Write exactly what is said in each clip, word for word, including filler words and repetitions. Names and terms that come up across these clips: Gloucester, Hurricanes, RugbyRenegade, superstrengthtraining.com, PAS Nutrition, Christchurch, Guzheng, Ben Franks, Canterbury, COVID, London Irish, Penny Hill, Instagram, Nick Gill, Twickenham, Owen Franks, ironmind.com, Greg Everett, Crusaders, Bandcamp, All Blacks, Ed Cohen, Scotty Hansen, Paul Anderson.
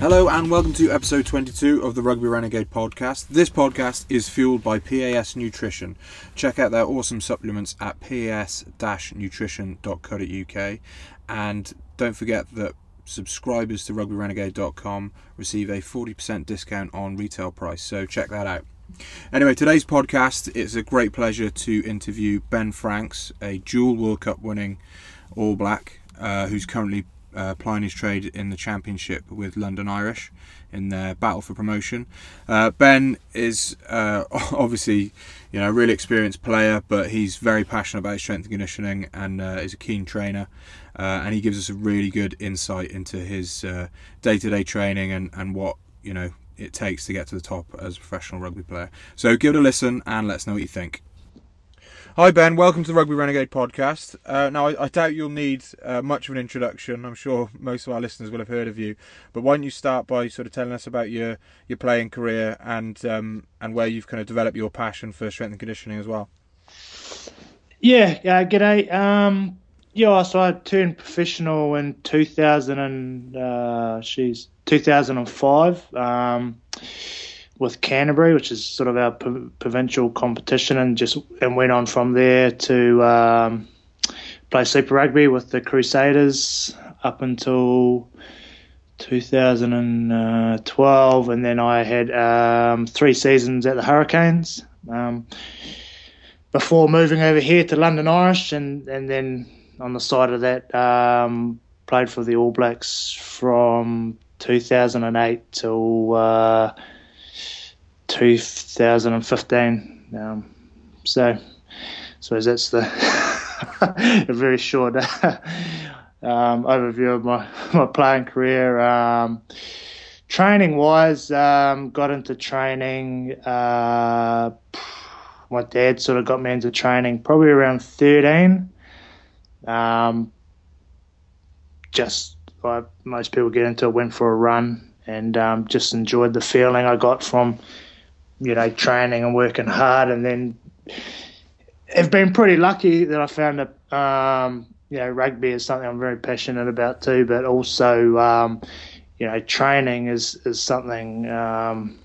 Hello and welcome to episode twenty-two of the Rugby Renegade podcast. This podcast is fueled by P A S Nutrition. Check out their awesome supplements at p a s nutrition dot co dot u k, and don't forget that subscribers to rugby renegade dot com receive a forty percent discount on retail price, so check that out. Anyway, today's podcast, it's a great pleasure to interview Ben Franks, a dual World Cup winning All Black, uh, who's currently Uh, applying his trade in the championship with London Irish in their battle for promotion. Uh, Ben is uh, obviously, you know, a really experienced player, but he's very passionate about strength and conditioning, and uh, is a keen trainer. Uh, and he gives us a really good insight into his uh, day-to-day training and and what you know it takes to get to the top as a professional rugby player. So give it a listen and let us know what you think. Hi Ben, welcome to the Rugby Renegade podcast. Uh, now I, I doubt you'll need uh, much of an introduction. I'm sure most of our listeners will have heard of you, but why don't you start by sort of telling us about your, your playing career and um, and where you've kind of developed your passion for strength and conditioning as well. Yeah, uh, g'day. Um, yeah, so I turned professional in two thousand and uh, she's two thousand five. Um, with Canterbury, which is sort of our p- provincial competition, and just and went on from there to um, play Super Rugby with the Crusaders up until two thousand twelve, and then I had um, three seasons at the Hurricanes um, before moving over here to London Irish, and, and then on the side of that um, played for the All Blacks from two thousand eight till uh, two thousand fifteen, um, so so that's the a very short um, overview of my, my playing career. Um, training wise, um, got into training. Uh, my dad sort of got me into training probably around thirteen. Um, just like most people get into it, went for a run and um, just enjoyed the feeling I got from, you know, training and working hard. And then I've been pretty lucky that I found that, um, you know, rugby is something I'm very passionate about too, but also, um, you know, training is, is something, um,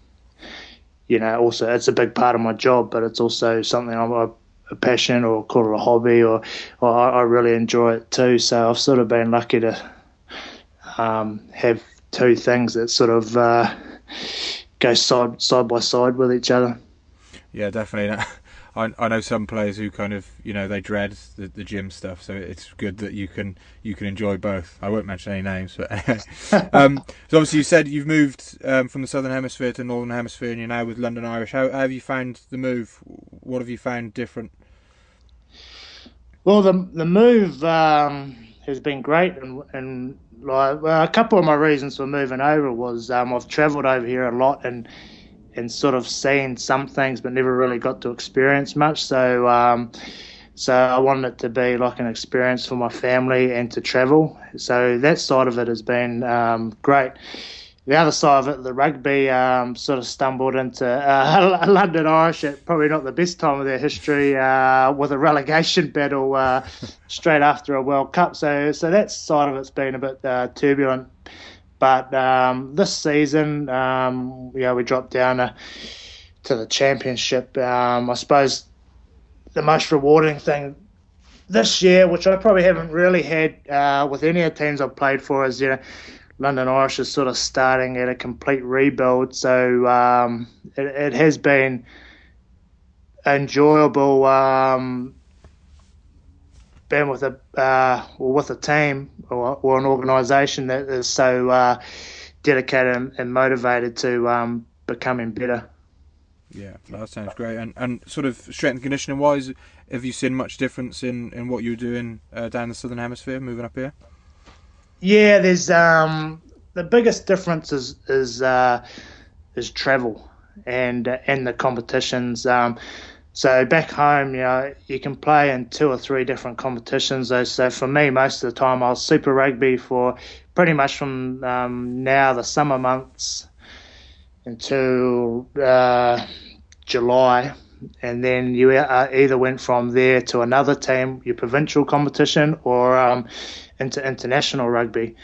you know, also it's a big part of my job, but it's also something I'm a, a passion or call it a hobby or, or I really enjoy it too. So I've sort of been lucky to um, have two things that sort of uh, go side side by side with each other. Yeah, definitely. I I know some players who kind of, you know, they dread the, the gym stuff, so it's good that you can you can enjoy both. I won't mention any names, but um, so obviously you said you've moved um, from the Southern Hemisphere to Northern Hemisphere, and you're now with London Irish. How, how have you found the move? What have you found different? Well, the the move um, has been great, and and. Like, well, a couple of my reasons for moving over was um, I've travelled over here a lot and and sort of seen some things but never really got to experience much. So um, so I wanted it to be like an experience for my family and to travel. So that side of it has been um, great. The other side of it, the rugby, um, sort of stumbled into uh, London Irish at probably not the best time of their history uh, with a relegation battle uh, straight after a World Cup. So so that side of it's been a bit uh, turbulent. But um, this season, um, yeah, we dropped down uh, to the championship. Um, I suppose the most rewarding thing this year, which I probably haven't really had uh, with any of the teams I've played for, is, you know, London Irish is sort of starting at a complete rebuild, so um, it, it has been enjoyable um, being with a uh, or with a team or, or an organisation that is so uh, dedicated and, and motivated to um, becoming better. Yeah, that sounds great. And and sort of strength and conditioning wise, have you seen much difference in, in what you're doing uh, down the Southern Hemisphere, moving up here? Yeah, there's um, the biggest difference is is, uh, is travel and uh, and the competitions. Um, So back home, you know, you can play in two or three different competitions. Though, so for me, most of the time I was Super Rugby for pretty much from um, now the summer months until uh, July, and then you uh, either went from there to another team, your provincial competition, or um, into international rugby.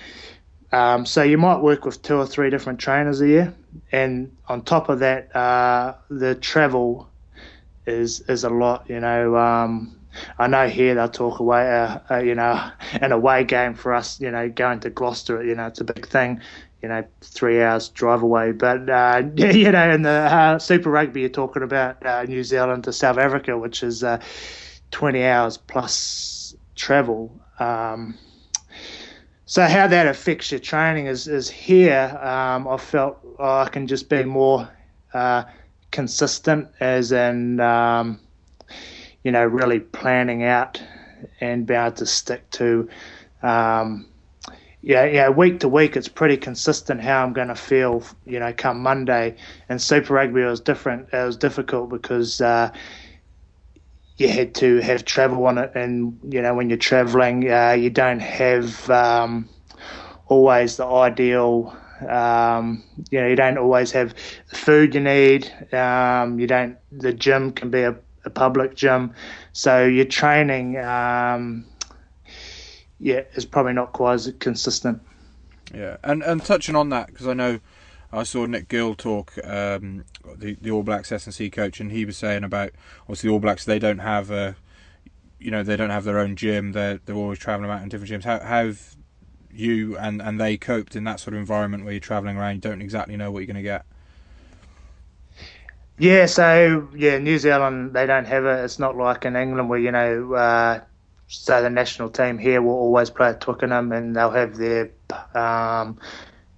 Um, so you might work with two or three different trainers a year, and on top of that, uh, the travel is is a lot. You know, um, I know here they'll talk away, uh, uh, you know, an away game for us, you know, going to Gloucester, you know, it's a big thing, you know, three hours drive away. But, uh, you know, in the uh, Super Rugby, you're talking about uh, New Zealand to South Africa, which is uh, twenty hours plus travel. Um, so how that affects your training is, is here, um, I felt oh, I can just be more uh, consistent, as in, um, you know, really planning out and be able to stick to, um, yeah, yeah, week to week. It's pretty consistent how I'm going to feel, you know, come Monday. And Super Rugby was different. It was difficult because uh, you had to have travel on it, and you know, when you're travelling, uh, you don't have um, always the ideal. Um, you know, you don't always have the food you need. Um, you don't. The gym can be a a public gym, so your training um yeah is probably not quite as consistent. Yeah, and and touching on that, because I know I saw Nick Gill talk, um the, the All Blacks S and C coach, and he was saying about obviously the All Blacks, they don't have a you know they don't have their own gym, they're, they're always traveling around in different gyms. How, how have you and and they coped in that sort of environment where you're traveling around, you don't exactly know what you're going to get? Yeah, so, yeah, New Zealand, they don't have it. It's not like in England where, you know, uh, so the national team here will always play at Twickenham, and they'll have their um,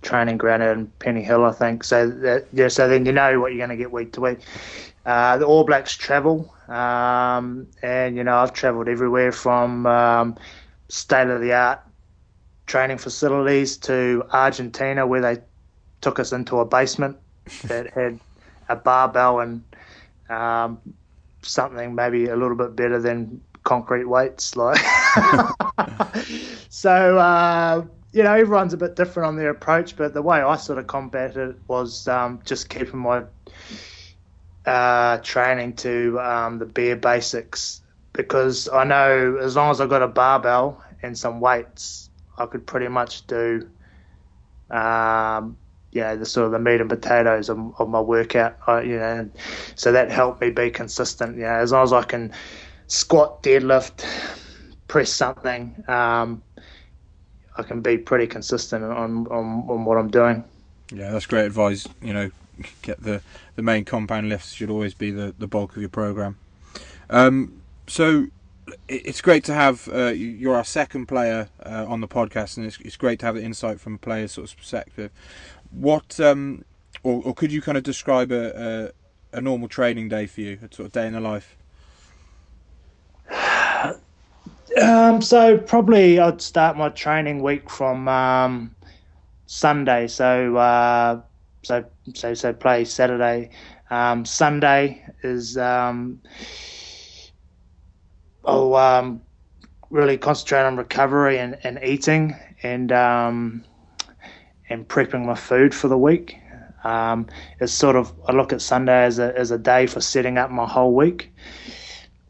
training ground in Penny Hill, I think. So, that, yeah, so then you know what you're going to get week to week. Uh, the All Blacks travel, um, and, you know, I've travelled everywhere from um, state-of-the-art training facilities to Argentina, where they took us into a basement that had a barbell and um, something maybe a little bit better than concrete weights, like. So uh, you know, everyone's a bit different on their approach, but the way I sort of combated it was um, just keeping my uh, training to um, the bare basics, because I know as long as I got a barbell and some weights, I could pretty much do. Um, you know, the sort of the meat and potatoes of, of my workout, I, you know, and so that helped me be consistent. You know, as long as I can squat, deadlift, press something, um, I can be pretty consistent on, on, on what I'm doing. Yeah, that's great advice. You know, get the, the main compound lifts should always be the, the bulk of your program. Um, so it's great to have, uh, you're our second player uh, on the podcast, and it's, it's great to have the insight from a player's sort of perspective. What um, or, or could you kind of describe a, a a normal training day for you, a sort of day in the life? Um, so probably I'd start my training week from um, Sunday. So uh, so so so play Saturday. Um, Sunday is um, I'll um, really concentrate on recovery and, and eating and. Um, and prepping my food for the week. Um, it's sort of, I look at Sunday as a, as a day for setting up my whole week.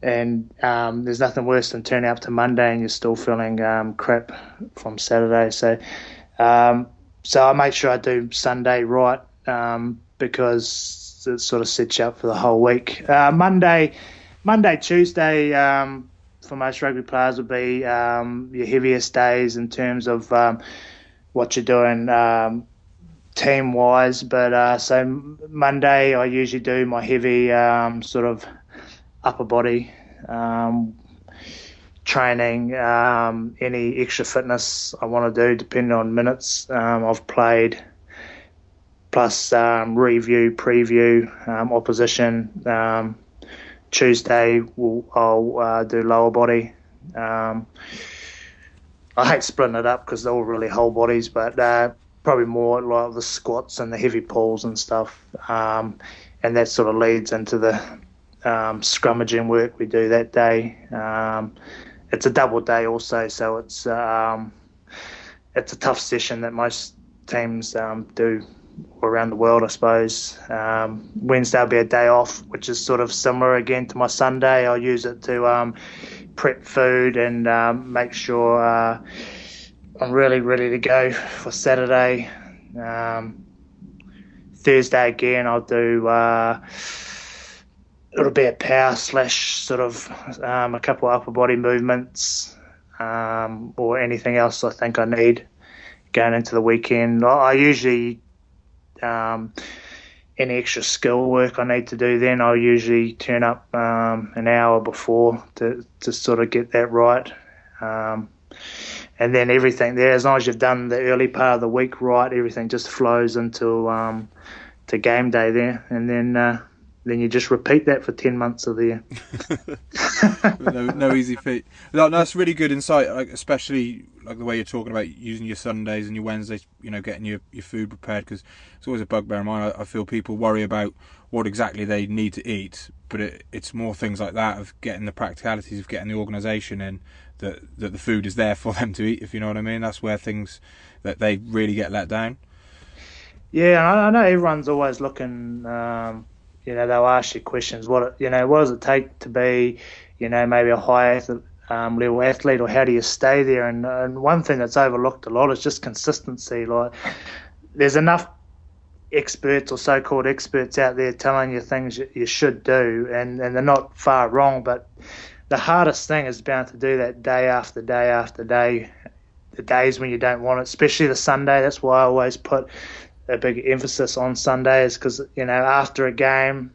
And um, there's nothing worse than turning up to Monday and you're still feeling um, crap from Saturday. So um, so I make sure I do Sunday right, um, because it sort of sets you up for the whole week. Uh, Monday, Monday, Tuesday, um, for most rugby players would be um, your heaviest days in terms of um, what you're doing um, team-wise. But uh, so Monday I usually do my heavy um, sort of upper body um, training, um, any extra fitness I want to do depending on minutes um, I've played, plus um, review, preview, um, opposition. Um, Tuesday we'll, I'll uh, do lower body. Um I hate splitting it up because they're all really whole bodies, but uh, probably more like the squats and the heavy pulls and stuff. Um, and that sort of leads into the um, scrummaging work we do that day. Um, it's a double day also, so it's um, it's a tough session that most teams um, do around the world, I suppose. Um, Wednesday will be a day off, which is sort of similar again to my Sunday. I'll use it to um, prep food and um, make sure uh, I'm really ready to go for Saturday. Um, Thursday again, I'll do uh, it'll be a power slash sort of um, a couple of upper body movements um, or anything else I think I need going into the weekend. I usually um, any extra skill work I need to do, then I'll usually turn up um, an hour before to to sort of get that right. Um, And then everything there, as long as you've done the early part of the week right, everything just flows into um, to game day there. And then uh, then you just repeat that for ten months of the year. no, no easy feat. No, no, that's really good insight, like, especially like the way you're talking about using your Sundays and your Wednesdays, you know, getting your, your food prepared, because it's always a bugbear of mine. I, I feel people worry about what exactly they need to eat, but it, it's more things like that of getting the practicalities of getting the organisation in. That, that the food is there for them to eat, if you know what I mean. That's where things that they really get let down. Yeah, I know everyone's always looking. Um, you know, they'll ask you questions. What you know, what does it take to be, you know, maybe a high um, level athlete, or how do you stay there? And, and one thing that's overlooked a lot is just consistency. Like, there's enough experts or so-called experts out there telling you things you, you should do, and and they're not far wrong, but the hardest thing is bound to do that day after day after day, the days when you don't want it, especially the Sunday. That's why I always put a big emphasis on Sundays, because, you know, after a game,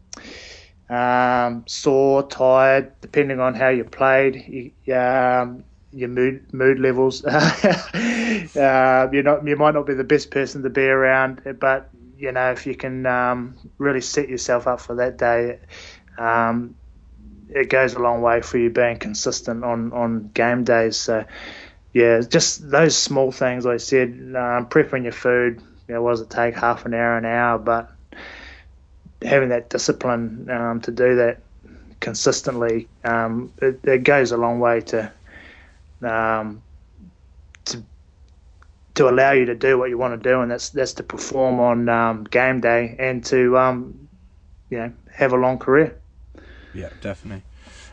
um, sore, tired, depending on how you played, you, um, your mood mood levels, uh, you're not, you might not be the best person to be around, but, you know, if you can um, really set yourself up for that day, um it goes a long way for you being consistent on, on game days. So, yeah, just those small things, like I said, um, prepping your food, you know, what does it take, half an hour, an hour, but having that discipline um, to do that consistently, um, it, it goes a long way to, um, to to allow you to do what you want to do, and that's that's to perform on um, game day and to um, you know, have a long career. Yeah, definitely.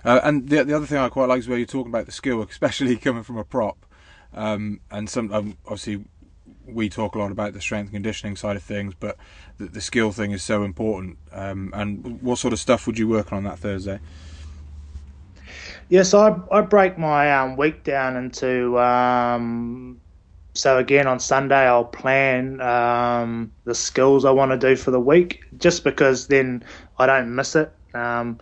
Uh, and the the other thing I quite like is where you're talking about the skill, especially coming from a prop. Um, and some um, obviously we talk a lot about the strength and conditioning side of things, but the, the skill thing is so important. Um, and what sort of stuff would you work on that Thursday? Yes, yeah, so I I break my um, week down into. Um, so again, on Sunday I'll plan um, the skills I want to do for the week, just because then I don't miss it. Um,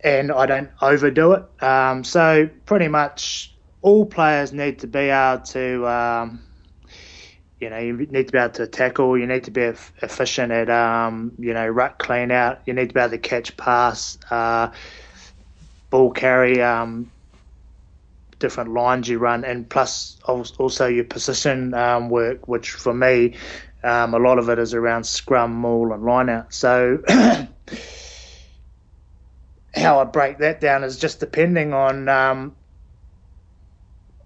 and I don't overdo it. Um, so pretty much all players need to be able to, um, you know, you need to be able to tackle. You need to be efficient at, um, you know, ruck clean out. You need to be able to catch pass, uh, ball carry, um, different lines you run, and plus also your position um, work, which for me, um, a lot of it is around scrum, maul, and line out. So how I break that down is just depending on um,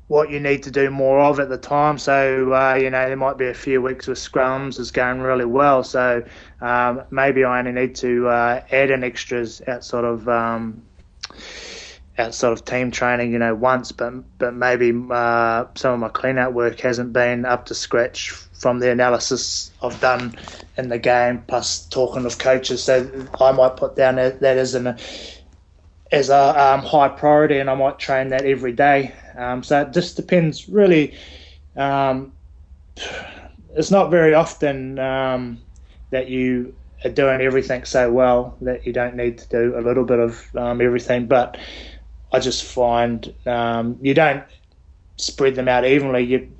what you need to do more of at the time. So, uh, you know, there might be a few weeks with scrums is going really well. So um, maybe I only need to uh, add in extras outside of um, outside of team training, you know, once. But but maybe uh, some of my clean-out work hasn't been up to scratch from the analysis I've done in the game, plus talking with coaches. So I might put down that as an as a um, high priority, and I might train that every day. Um, so it just depends, really. Um, it's not very often um, that you are doing everything so well that you don't need to do a little bit of um, everything. But I just find um, you don't spread them out evenly. You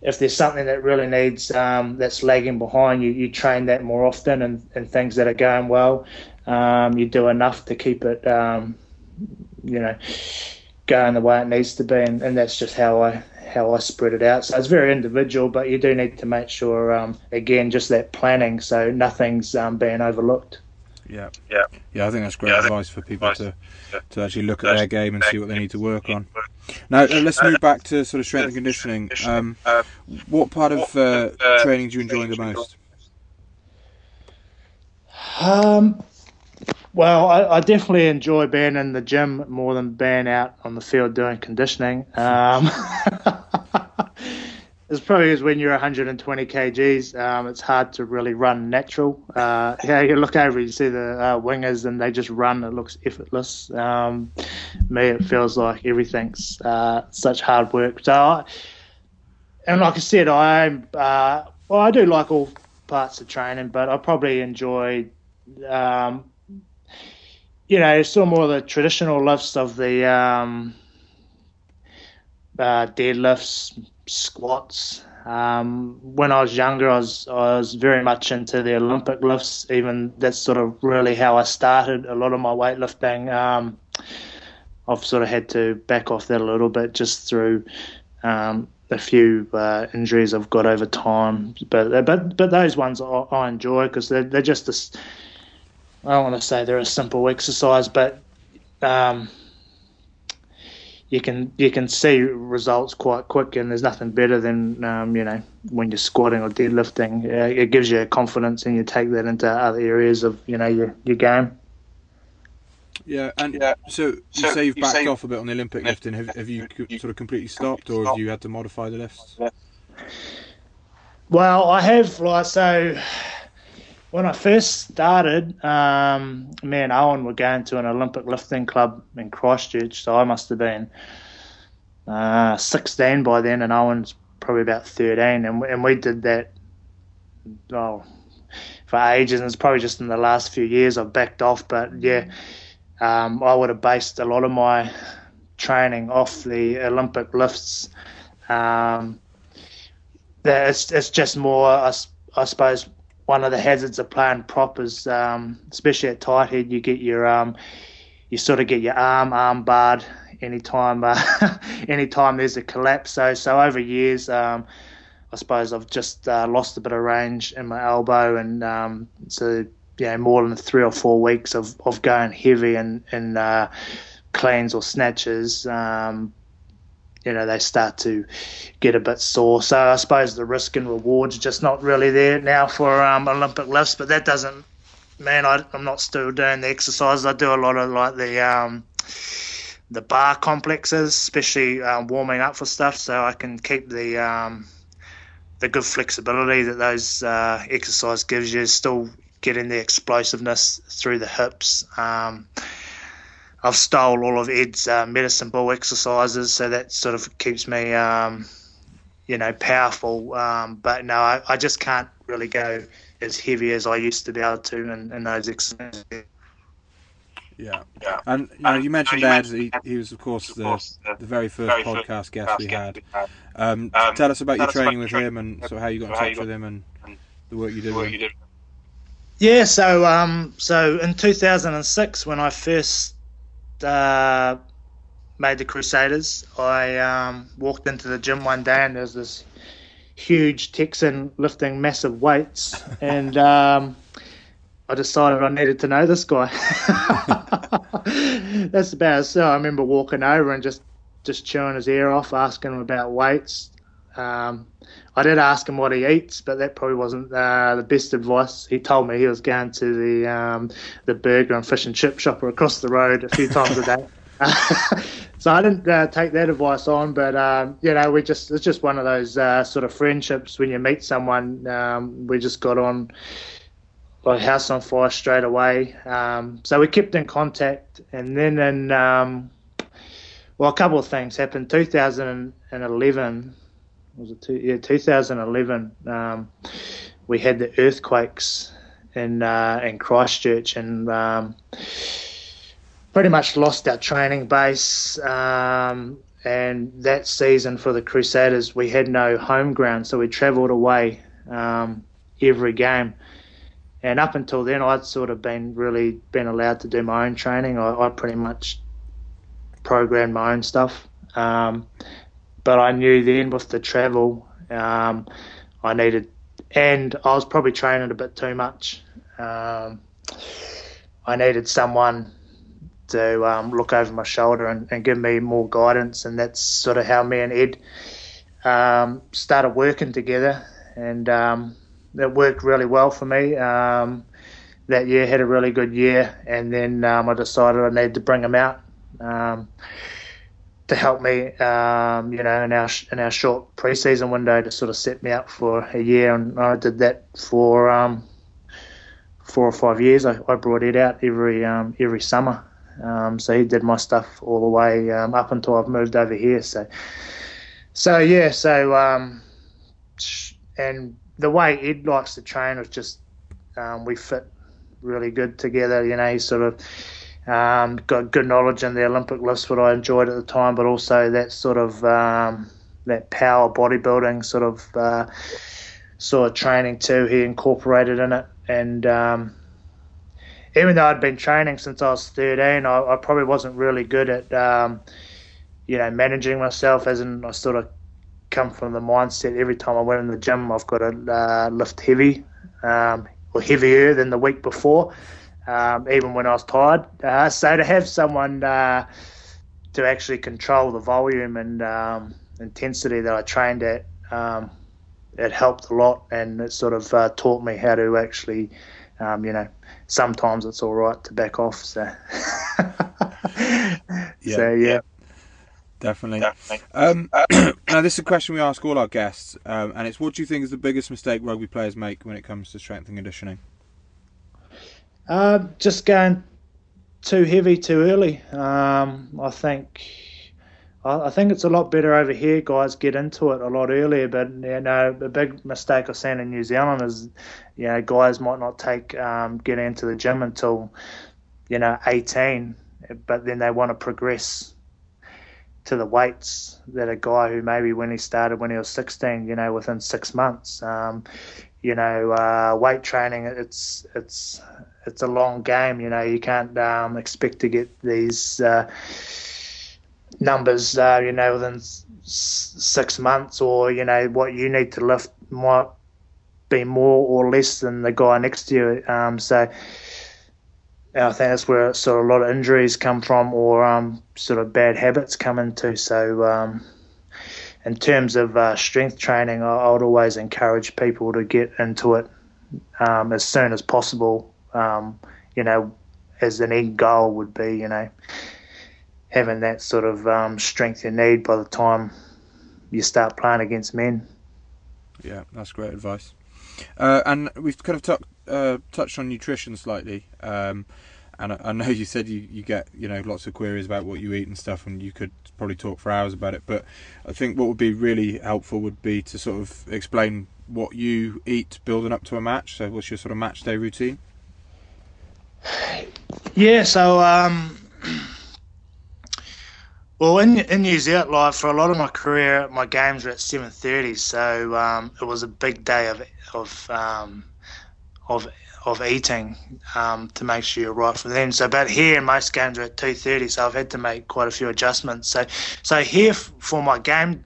If there's something that really needs, um, that's lagging behind, you, you train that more often, and, and things that are going well, um, you do enough to keep it, um, you know, going the way it needs to be. And, and that's just how I how I spread it out. So it's very individual, but you do need to make sure, um, again, just that planning, so nothing's um, being overlooked. Yeah. Yeah. Yeah, I think that's great yeah, advice for people advice. to yeah. to actually look at their game and see what they need to work on. Now, let's move back to sort of strength and conditioning. Um, what part of uh, training do you enjoy the most? Um, well, I, I definitely enjoy being in the gym more than being out on the field doing conditioning. Um, It's probably is when you're one hundred twenty kilograms, um, it's hard to really run natural. Uh, yeah, you look over, you see the uh, wingers, and they just run. It looks effortless. Um, me, it feels like everything's uh, such hard work. So, I, and like I said, I uh, well, I do like all parts of training, but I probably enjoy, um, you know, still more the traditional lifts of the um, uh, deadlifts. Squats. Um, when I was younger, I was I was very much into the Olympic lifts. Even that's sort of really how I started a lot of my weightlifting. Um, I've sort of had to back off that a little bit just through um, a few uh, injuries I've got over time. But but but those ones I, I enjoy because they're they're just this. I don't want to say they're a simple exercise, but. Um, You can you can see results quite quick, and there's nothing better than um, you know, when you're squatting or deadlifting. Uh, it gives you confidence, and you take that into other areas of you know your, your game. Yeah, and yeah. so you so say you've you backed say off a bit on the Olympic lifting. Have, have you sort of completely stopped, or have you had to modify the lifts? Well, I have. Like so, when I first started, um, me and Owen were going to an Olympic lifting club in Christchurch, so I must have been uh, sixteen by then, and Owen's probably about thirteen, and we, and we did that oh, for ages, and it's probably just in the last few years I've backed off, but yeah, um, I would have based a lot of my training off the Olympic lifts. Um, it's, it's just more, I, I suppose, one of the hazards of playing prop is, um, especially at tight head, you get your, um, you sort of get your arm arm barred anytime, uh, anytime there's a collapse. So, so over years, um, I suppose I've just uh, lost a bit of range in my elbow, and um, so you know, more than three or four weeks of, of going heavy and and uh, cleans or snatches. Um, you know, they start to get a bit sore. So I suppose the risk and reward's just not really there now for um, Olympic lifts, but that doesn't mean I, I'm not still doing the exercises. I do a lot of, like, the um, the bar complexes, especially um, warming up for stuff, so I can keep the um, the good flexibility that those uh, exercise gives you, still getting the explosiveness through the hips. Um I've stole all of Ed's uh, medicine ball exercises, so that sort of keeps me, um, you know, powerful. Um, but no, I, I just can't really go as heavy as I used to be able to in, in those exercises. Yeah, yeah. And you, know, you mentioned no, Ed. He, he was, of course, the the very first very podcast guest we had. Um, um, tell us about tell your training about with him and sort of how you got in touch with him and the work you did. Yeah. So, um, so in two thousand six, when I first Uh, made the Crusaders, I um, walked into the gym one day, and there's this huge Texan lifting massive weights, and um, I decided I needed to know this guy. That's about it. So I remember walking over and just, just chewing his ear off, asking him about weights. Um, I did ask him what he eats, but that probably wasn't uh, the best advice. He told me he was going to the um, the burger and fish and chip shopper across the road a few times a day. Uh, so I didn't uh, take that advice on, but um, you know, we just it's just one of those uh, sort of friendships. When you meet someone, um, we just got on like house on fire straight away. Um, so we kept in contact, and then in um, well, a couple of things happened. two thousand eleven. Was it two, yeah, two thousand eleven, um, we had the earthquakes in uh, in Christchurch, and um, pretty much lost our training base. Um, and that season for the Crusaders, we had no home ground, so we travelled away um, every game. And up until then, I'd sort of been really been allowed to do my own training. I, I pretty much programmed my own stuff. Um, But I knew then with the travel, um, I needed, and I was probably training a bit too much. Um, I needed someone to um, look over my shoulder and, and give me more guidance, and that's sort of how me and Ed um, started working together, and um, it worked really well for me. Um, that year, had a really good year, and then um, I decided I needed to bring him out um, to help me, um, you know, in our in our short pre-season window to sort of set me up for a year, and I did that for um, four or five years. I, I brought Ed out every um, every summer. Um, so he did my stuff all the way um, up until I've moved over here. So, so yeah. So um, and the way Ed likes to train was just um, we fit really good together. You know, he sort of um, got good knowledge in the Olympic lifts, what I enjoyed at the time, but also that sort of um, that power bodybuilding sort of uh, sort of training too. He incorporated in it, and. Um, Even though I'd been training since I was thirteen, I, I probably wasn't really good at, um, you know, managing myself. As in, I sort of come from the mindset every time I went in the gym, I've got to uh, lift heavy um, or heavier than the week before, um, even when I was tired. Uh, so to have someone uh, to actually control the volume and um, intensity that I trained at, um, it helped a lot, and it sort of uh, taught me how to actually. Um, you know, sometimes it's all right to back off. So, yeah, so yeah, definitely. definitely. Um, now, this is a question we ask all our guests, um, and it's what do you think is the biggest mistake rugby players make when it comes to strength and conditioning? Uh, just going too heavy too early. Um, I think I, I think it's a lot better over here. Guys get into it a lot earlier, but you know, a big mistake I've seen in New Zealand is. You know, guys might not take um, get into the gym until, you know, eighteen, but then they want to progress to the weights that a guy who maybe when he started when he was sixteen, you know, within six months. Um, you know, uh, weight training, it's it's it's a long game. You know, you can't um, expect to get these uh, numbers, uh, you know, within s- six months, or you know what you need to lift might. Be more or less than the guy next to you, um, so I think that's where sort of a lot of injuries come from, or um, sort of bad habits come into. So, um, in terms of uh, strength training, I, I would always encourage people to get into it um, as soon as possible. Um, you know, as an end goal would be, you know, having that sort of um, strength you need by the time you start playing against men. Yeah, that's great advice. Uh, and we've kind of t- uh, touched on nutrition slightly, um, and I, I know you said you, you get you know lots of queries about what you eat and stuff, and you could probably talk for hours about it. But I think what would be really helpful would be to sort of explain what you eat building up to a match. So, what's your sort of match day routine? Yeah, so um, well, in in New Zealand, life for a lot of my career, my games were at seven thirty, so um, it was a big day of. of um of of eating um to make sure you're right for them. So but here most games are at two thirty, so I've had to make quite a few adjustments. So so here f- for my game,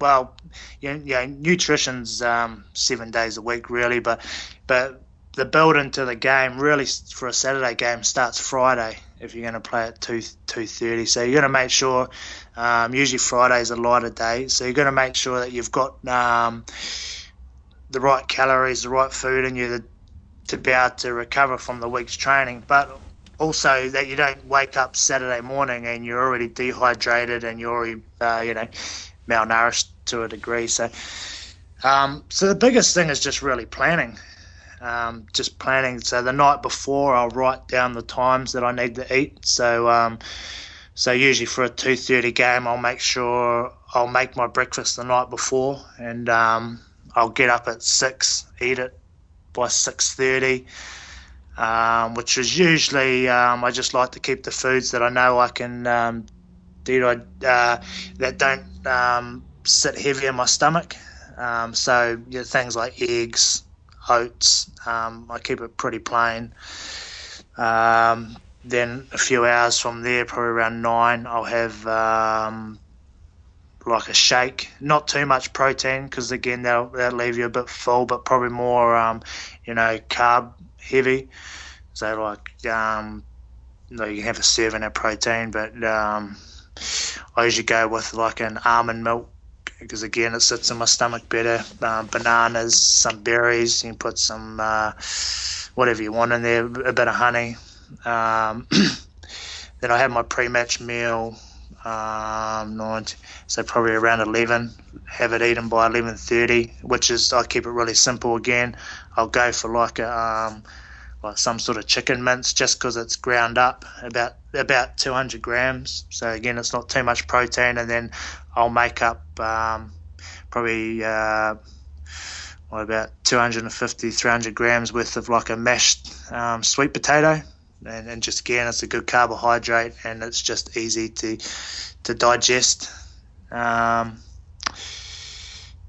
well, you know, you know nutrition's um seven days a week really, but but the build into the game really for a Saturday game starts Friday if you're going to play at two thirty. So you're going to make sure um usually Friday's a lighter day, so you're going to make sure that you've got um the right calories, the right food in you to be able to recover from the week's training, but also that you don't wake up Saturday morning and you're already dehydrated and you're already, uh, you know, malnourished to a degree. So um, so the biggest thing is just really planning, um, just planning. So the night before I'll write down the times that I need to eat. So um, so usually for a two thirty game, I'll make sure I'll make my breakfast the night before, and um I'll get up at six, eat it by six thirty, um, which is usually um, I just like to keep the foods that I know I can um, do, uh, that don't um, sit heavy in my stomach. Um, so you know, things like eggs, oats, um, I keep it pretty plain. Um, then a few hours from there, probably around nine, I'll have um, like a shake, not too much protein because again that'll, that'll leave you a bit full, but probably more um you know carb heavy. So like, um, you know, you can have a serving of protein, but um, I usually go with like an almond milk, because again it sits in my stomach better. Um, bananas, some berries, you can put some uh, whatever you want in there, a bit of honey. Um, then I have my pre-match meal, um, ninth, so probably around eleven. Have it eaten by eleven thirty, which is, I keep it really simple again. I'll go for like a um, like some sort of chicken mince, just because it's ground up, about about two hundred grams. So again, it's not too much protein. And then I'll make up um, probably uh, what, about two hundred fifty, three hundred grams worth of like a mashed um, sweet potato. And, and just again, it's a good carbohydrate, and it's just easy to to digest. Um,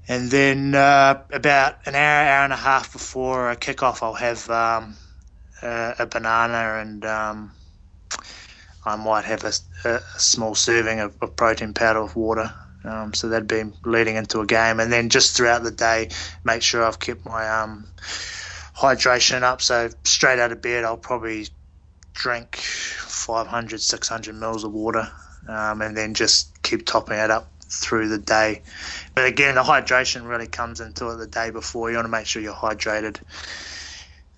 and then uh, about an hour, hour and a half before a kickoff, I'll have um, a, a banana, and um, I might have a, a small serving of, of protein powder with water. Um, so that'd be leading into a game. And then just throughout the day, make sure I've kept my um, hydration up. So straight out of bed, I'll probably drink five hundred, six hundred mils of water, um, and then just keep topping it up through the day. But again, the hydration really comes into it the day before. You want to make sure you're hydrated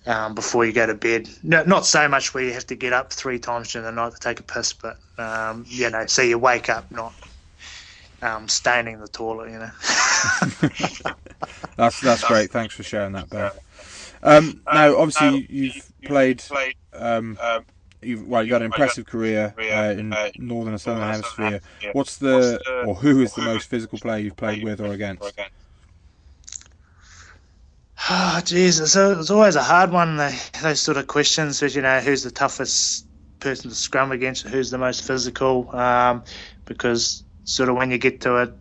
um, before you go to bed. No, not so much where you have to get up three times during the night to take a piss, but um, you know, so you wake up not um, staining the toilet, you know. that's that's great. Thanks for sharing that, Ben. Um, now, obviously, um, you've, you've played, played um, um, you've, well, you've got an impressive career uh, in uh, Northern and Southern Hemisphere. Yeah. What's the, What's the, or who is the most physical player you've played with or against? Oh, geez, it's, a, it's always a hard one, they, those sort of questions, because, you know, who's the toughest person to scrum against, who's the most physical, um, because sort of when you get to a,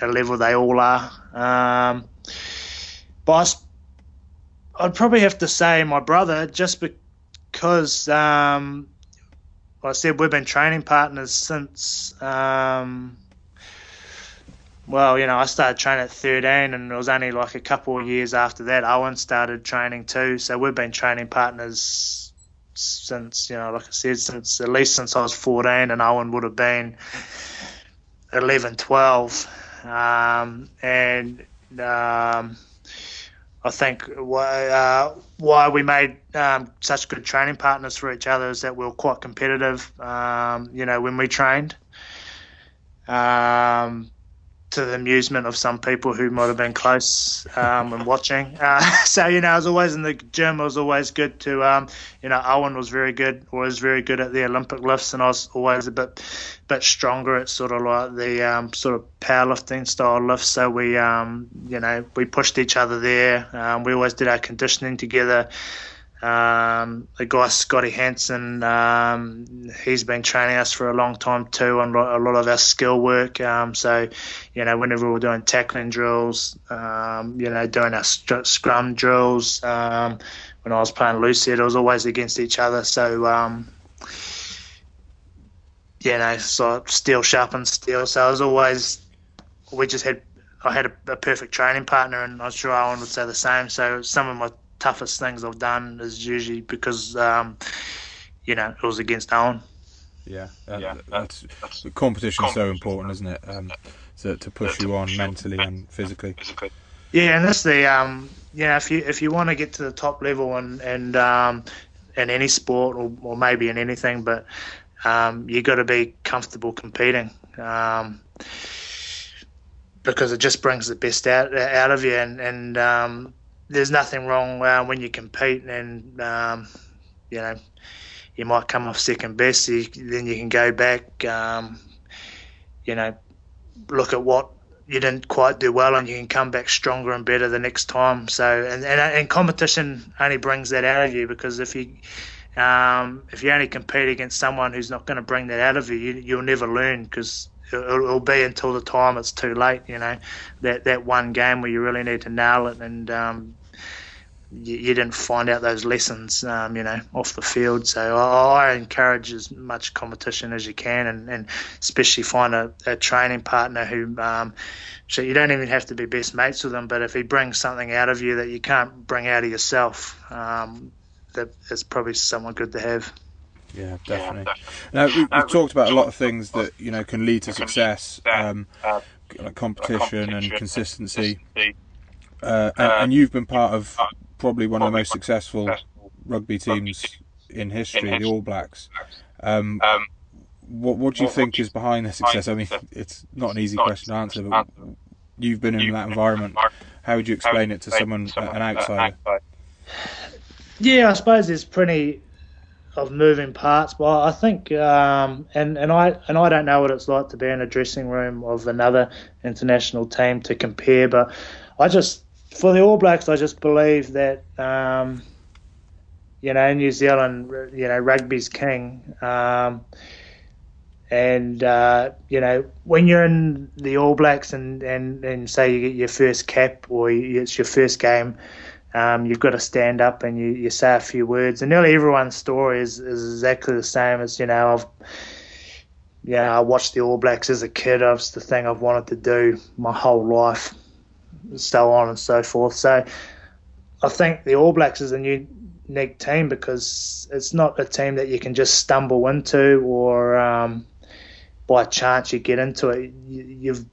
a level, they all are. Um, but I I'd probably have to say my brother, just because um, like I said, we've been training partners since, um, well, you know, I started training at thirteen, and it was only like a couple of years after that Owen started training too. So we've been training partners since, you know, like I said, since at least since I was fourteen, and Owen would have been eleven, twelve. Um, and... Um, I think why, uh, why we made um, such good training partners for each other is that we were quite competitive, um, you know, when we trained, um, to the amusement of some people who might have been close um, and watching. Uh, so, you know, I was always in the gym. I was always good to, um, you know, Owen was very good, always very good at the Olympic lifts, and I was always a bit bit stronger at sort of like the um, sort of powerlifting style lifts. So we, um, you know, we pushed each other there. Um, we always did our conditioning together. Um, a guy, Scotty Hansen, um, he's been training us for a long time too on a lot of our skill work. Um, so, you know, whenever we were doing tackling drills, um, you know, doing our scrum drills, um, when I was playing Lucid, it was always against each other. So, um, you know, so steel sharpens steel. So it was always, we just had, I had a, a perfect training partner, and I'm sure Owen would say the same. So some of my toughest things I've done is usually because, um, you know, it was against Owen. Yeah, uh, yeah that's, that's competition is so important, isn't it? Um, to, to push you on mentally and physically. Yeah, and that's the, um, yeah, if you if you want to get to the top level, and and um, in any sport, or, or maybe in anything, but. Um, you got to be comfortable competing, um, because it just brings the best out out of you. And, and um, there's nothing wrong uh, when you compete, and um, you know, you might come off second best. You, then you can go back, um, you know, look at what you didn't quite do well, and you can come back stronger and better the next time. So, and and, and competition only brings that out of you, because if you Um, if you only compete against someone who's not going to bring that out of you, you you'll never learn, because it'll, it'll be until the time it's too late, you know, that, that one game where you really need to nail it, and um, you, you didn't find out those lessons, um, you know, off the field. So I, I encourage as much competition as you can, and, and especially find a, a training partner who, um, so you don't even have to be best mates with them, but if he brings something out of you that you can't bring out of yourself, um, that it's probably someone good to have. Yeah, definitely. Now, we, we've talked about a lot of things that, you know, can lead to success, um, like competition and consistency. Uh, and, and you've been part of probably one of the most successful rugby teams in history, the All Blacks. Um, what, what do you think is behind the success? I mean, it's not an easy question to answer, but you've been in that environment. How would you explain it to someone, an outsider? Yeah, I suppose there's plenty of moving parts, but I think, um, and and I and I don't know what it's like to be in a dressing room of another international team to compare. But I just, for the All Blacks, I just believe that, um, you know, in New Zealand, you know, rugby's king, um, and uh, you know, when you're in the All Blacks and and and say you get your first cap or you, it's your first game. Um, you've got to stand up and you, you say a few words, and nearly everyone's story is, is exactly the same as, you know, I've, you know, I watched the All Blacks as a kid. It's the thing I've wanted to do my whole life, so on and so forth. So I think the All Blacks is a unique team because it's not a team that you can just stumble into or um, by chance you get into it. You, you've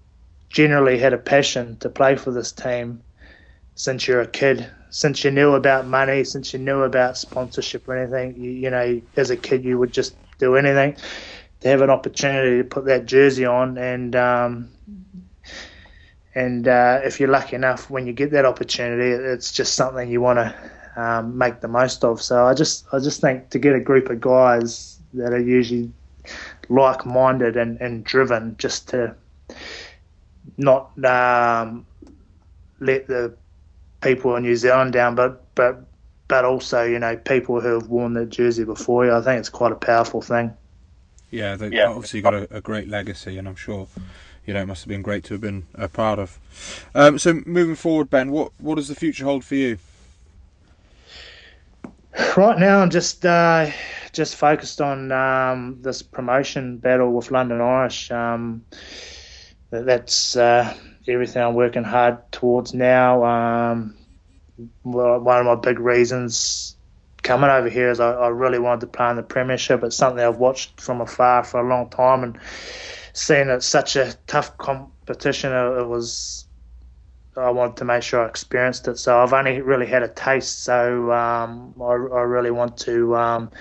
generally had a passion to play for this team since you're a kid, since you knew about money, since you knew about sponsorship or anything. You, you know, as a kid, you would just do anything to have an opportunity to put that jersey on. And um, and uh, if you're lucky enough, when you get that opportunity, it's just something you want to um, make the most of. So I just, I just think to get a group of guys that are usually like-minded and, and driven, just to not um, let the people in New Zealand down, but but but also, you know, people who have worn the jersey before you. I think it's quite a powerful thing. Yeah, they yeah. obviously got a, a great legacy, and I'm sure, you know, it must have been great to have been a part of. Um, so moving forward, Ben, what what does the future hold for you? Right now, I'm just uh, just focused on um, this promotion battle with London Irish. Um, that's. Uh, Everything I'm working hard towards now. Um, well, one of my big reasons coming over here is I, I really wanted to play in the Premiership. It's something I've watched from afar for a long time, and seeing it's such a tough competition, it, it was. I wanted to make sure I experienced it. So I've only really had a taste. So um, I, I really want to um,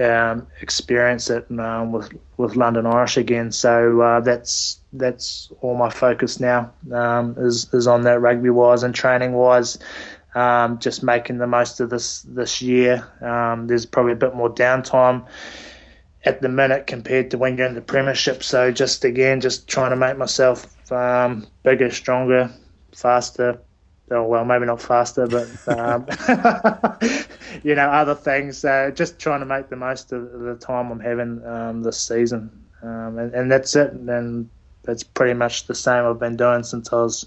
um, experience it um, with with London Irish again. So uh, that's. That's all my focus now, um, is is on that rugby-wise and training-wise, um, just making the most of this this year. Um, there's probably a bit more downtime at the minute compared to when you're in the Premiership. So just, again, just trying to make myself um, bigger, stronger, faster. Oh, well, maybe not faster, but, um, you know, other things. So just trying to make the most of the time I'm having um, this season. Um, and, and that's it. And that's pretty much the same I've been doing since I was,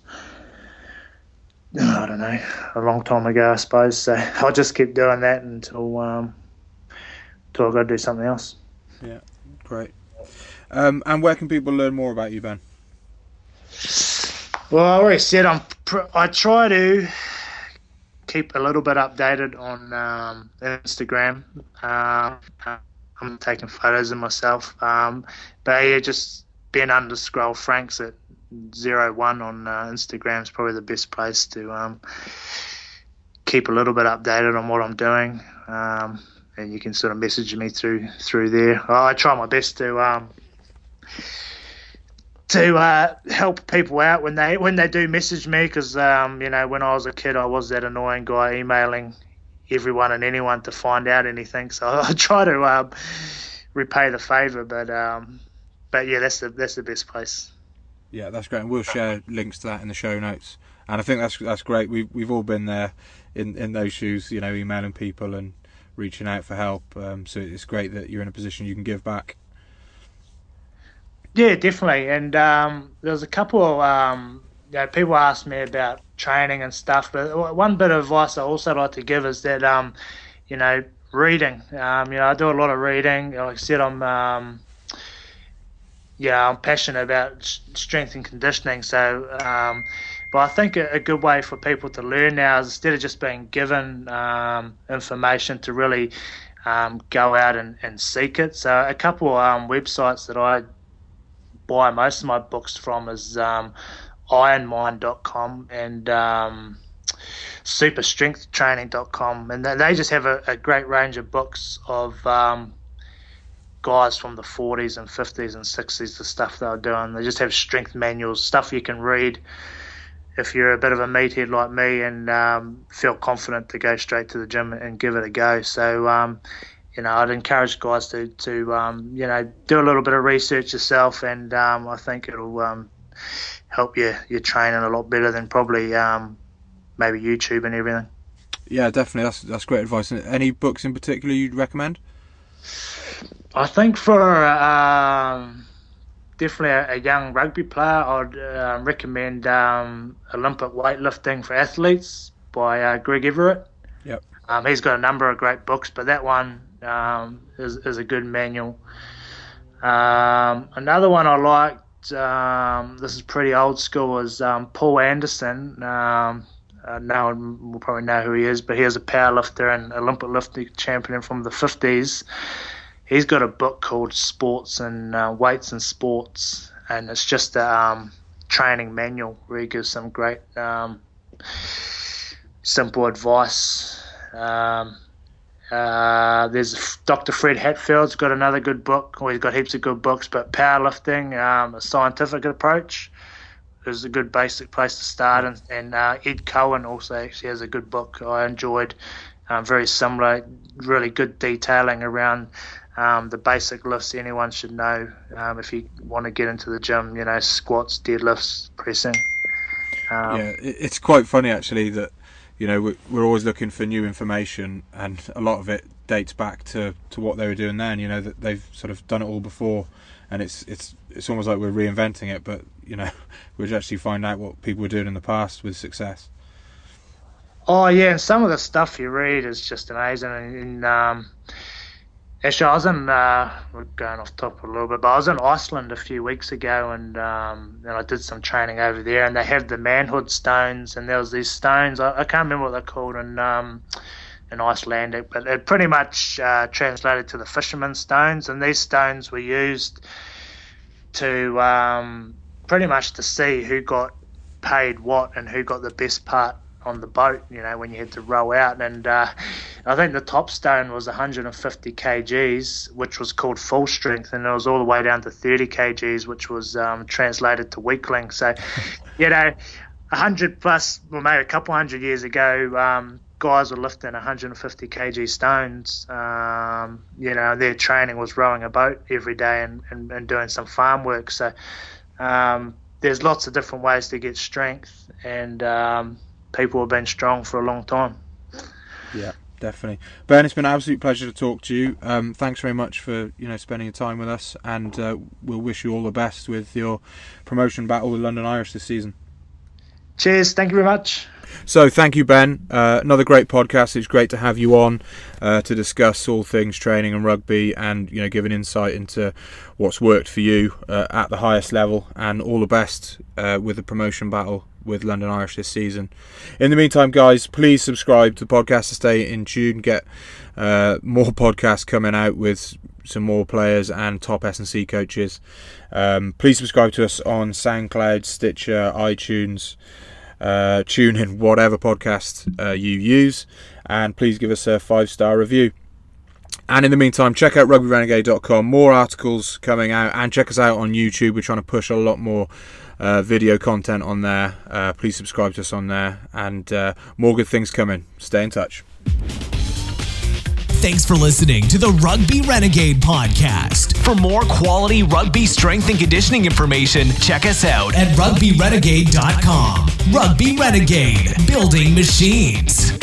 I don't know, a long time ago, I suppose. So I'll just keep doing that until um, until I go do something else. Yeah, great. Um, and where can people learn more about you, Ben? Well, I already said I'm. Pr- I try to keep a little bit updated on um, Instagram. Uh, I'm taking photos of myself, um, but yeah, just. Ben underscore Franks at zero one on uh, Instagram is probably the best place to um, keep a little bit updated on what I'm doing, um, and you can sort of message me through through there. Oh, I try my best to um, to uh, help people out when they when they do message me, because um, you know, when I was a kid, I was that annoying guy emailing everyone and anyone to find out anything. So I try to um, repay the favour, but. Um, But yeah, that's the that's the best place. Yeah, that's great, and we'll share links to that in the show notes. And I think that's that's great. We've we've all been there in, in those shoes, you know, emailing people and reaching out for help. Um, so it's great that you're in a position you can give back. Yeah, definitely. And um, there was a couple of um, you know, people asked me about training and stuff. But one bit of advice I also like to give is that um, you know, reading. Um, you know, I do a lot of reading. Like I said, I'm. Um, Yeah, I'm passionate about strength and conditioning. So, um, But I think a, a good way for people to learn now is, instead of just being given um, information, to really um, go out and, and seek it. So a couple of um, websites that I buy most of my books from is um, iron mind dot com and um, super strength training dot com, and they just have a, a great range of books of um, guys from the forties and fifties and sixties, the stuff they were doing. They just have strength manuals, stuff you can read if you're a bit of a meathead like me and um, feel confident to go straight to the gym and give it a go. So um, you know, I'd encourage guys to, to um, you know, do a little bit of research yourself, and um, I think it'll um, help you your training a lot better than probably um, maybe YouTube and everything. Yeah, definitely. That's that's great advice. Any books in particular you'd recommend? I think for um, definitely a, a young rugby player, I'd uh, recommend um, Olympic Weightlifting for Athletes by uh, Greg Everett. Yep. Um, he's got a number of great books, but that one um, is, is a good manual. Um, another one I liked, um, this is pretty old school, is um, Paul Anderson. Um, uh, no one will probably know who he is, but he was a powerlifter and Olympic lifting champion from the fifties. He's got a book called Sports and uh, Weights and Sports, and it's just a um, training manual where he gives some great um, simple advice. Um, uh, there's Doctor Fred Hatfield's got another good book. Well, he's got heaps of good books, but Powerlifting, um, a Scientific Approach, is a good basic place to start. And, and uh, Ed Cohen also actually has a good book I enjoyed. Um, very similar, really good detailing around um, the basic lifts anyone should know um, if you want to get into the gym, you know, squats, deadlifts, pressing. Um, yeah, it's quite funny actually that, you know, we're always looking for new information, and a lot of it dates back to, to what they were doing then, you know, that they've sort of done it all before, and it's it's it's almost like we're reinventing it, but, you know, we're actually finding out what people were doing in the past with success. Oh yeah, and some of the stuff you read is just amazing. And, and um, actually, I was in uh, we're going off topic a little bit, but I was in Iceland a few weeks ago, and um, and I did some training over there. And they have the manhood stones, and there was these stones. I, I can't remember what they're called in um, in Icelandic, but it pretty much uh, translated to the fisherman stones. And these stones were used to um, pretty much to see who got paid what and who got the best part on the boat, you know, when you had to row out. And uh, I think the top stone was one hundred fifty kilograms, which was called full strength, and it was all the way down to thirty kilograms, which was um, translated to weakling. So, you know, one hundred plus, well, maybe a couple hundred years ago, um, guys were lifting one hundred fifty kilograms stones. Um, you know, their training was rowing a boat every day and, and, and doing some farm work. So um, there's lots of different ways to get strength, and um, people have been strong for a long time. Yeah, definitely. Ben, it's been an absolute pleasure to talk to you. Um, thanks very much for, you know, spending your time with us, and uh, we'll wish you all the best with your promotion battle with London Irish this season. Cheers. Thank you very much. So thank you, Ben. Uh, another great podcast. It's great to have you on uh, to discuss all things training and rugby, and, you know, give an insight into what's worked for you uh, at the highest level, and all the best uh, with the promotion battle with London Irish this season. In the meantime, guys, please subscribe to the podcast to stay in tune. Get uh, more podcasts coming out with some more players and top S and C coaches. Um, please subscribe to us on SoundCloud, Stitcher, iTunes, uh, TuneIn, whatever podcast uh, you use, and please give us a five-star review. And in the meantime, check out rugby renegade dot com, more articles coming out, and check us out on YouTube. We're trying to push a lot more uh, video content on there. Uh, please subscribe to us on there, and uh, more good things coming. Stay in touch. Thanks for listening to the Rugby Renegade podcast. For more quality rugby strength and conditioning information, check us out at rugby renegade dot com. Rugby Renegade, building machines.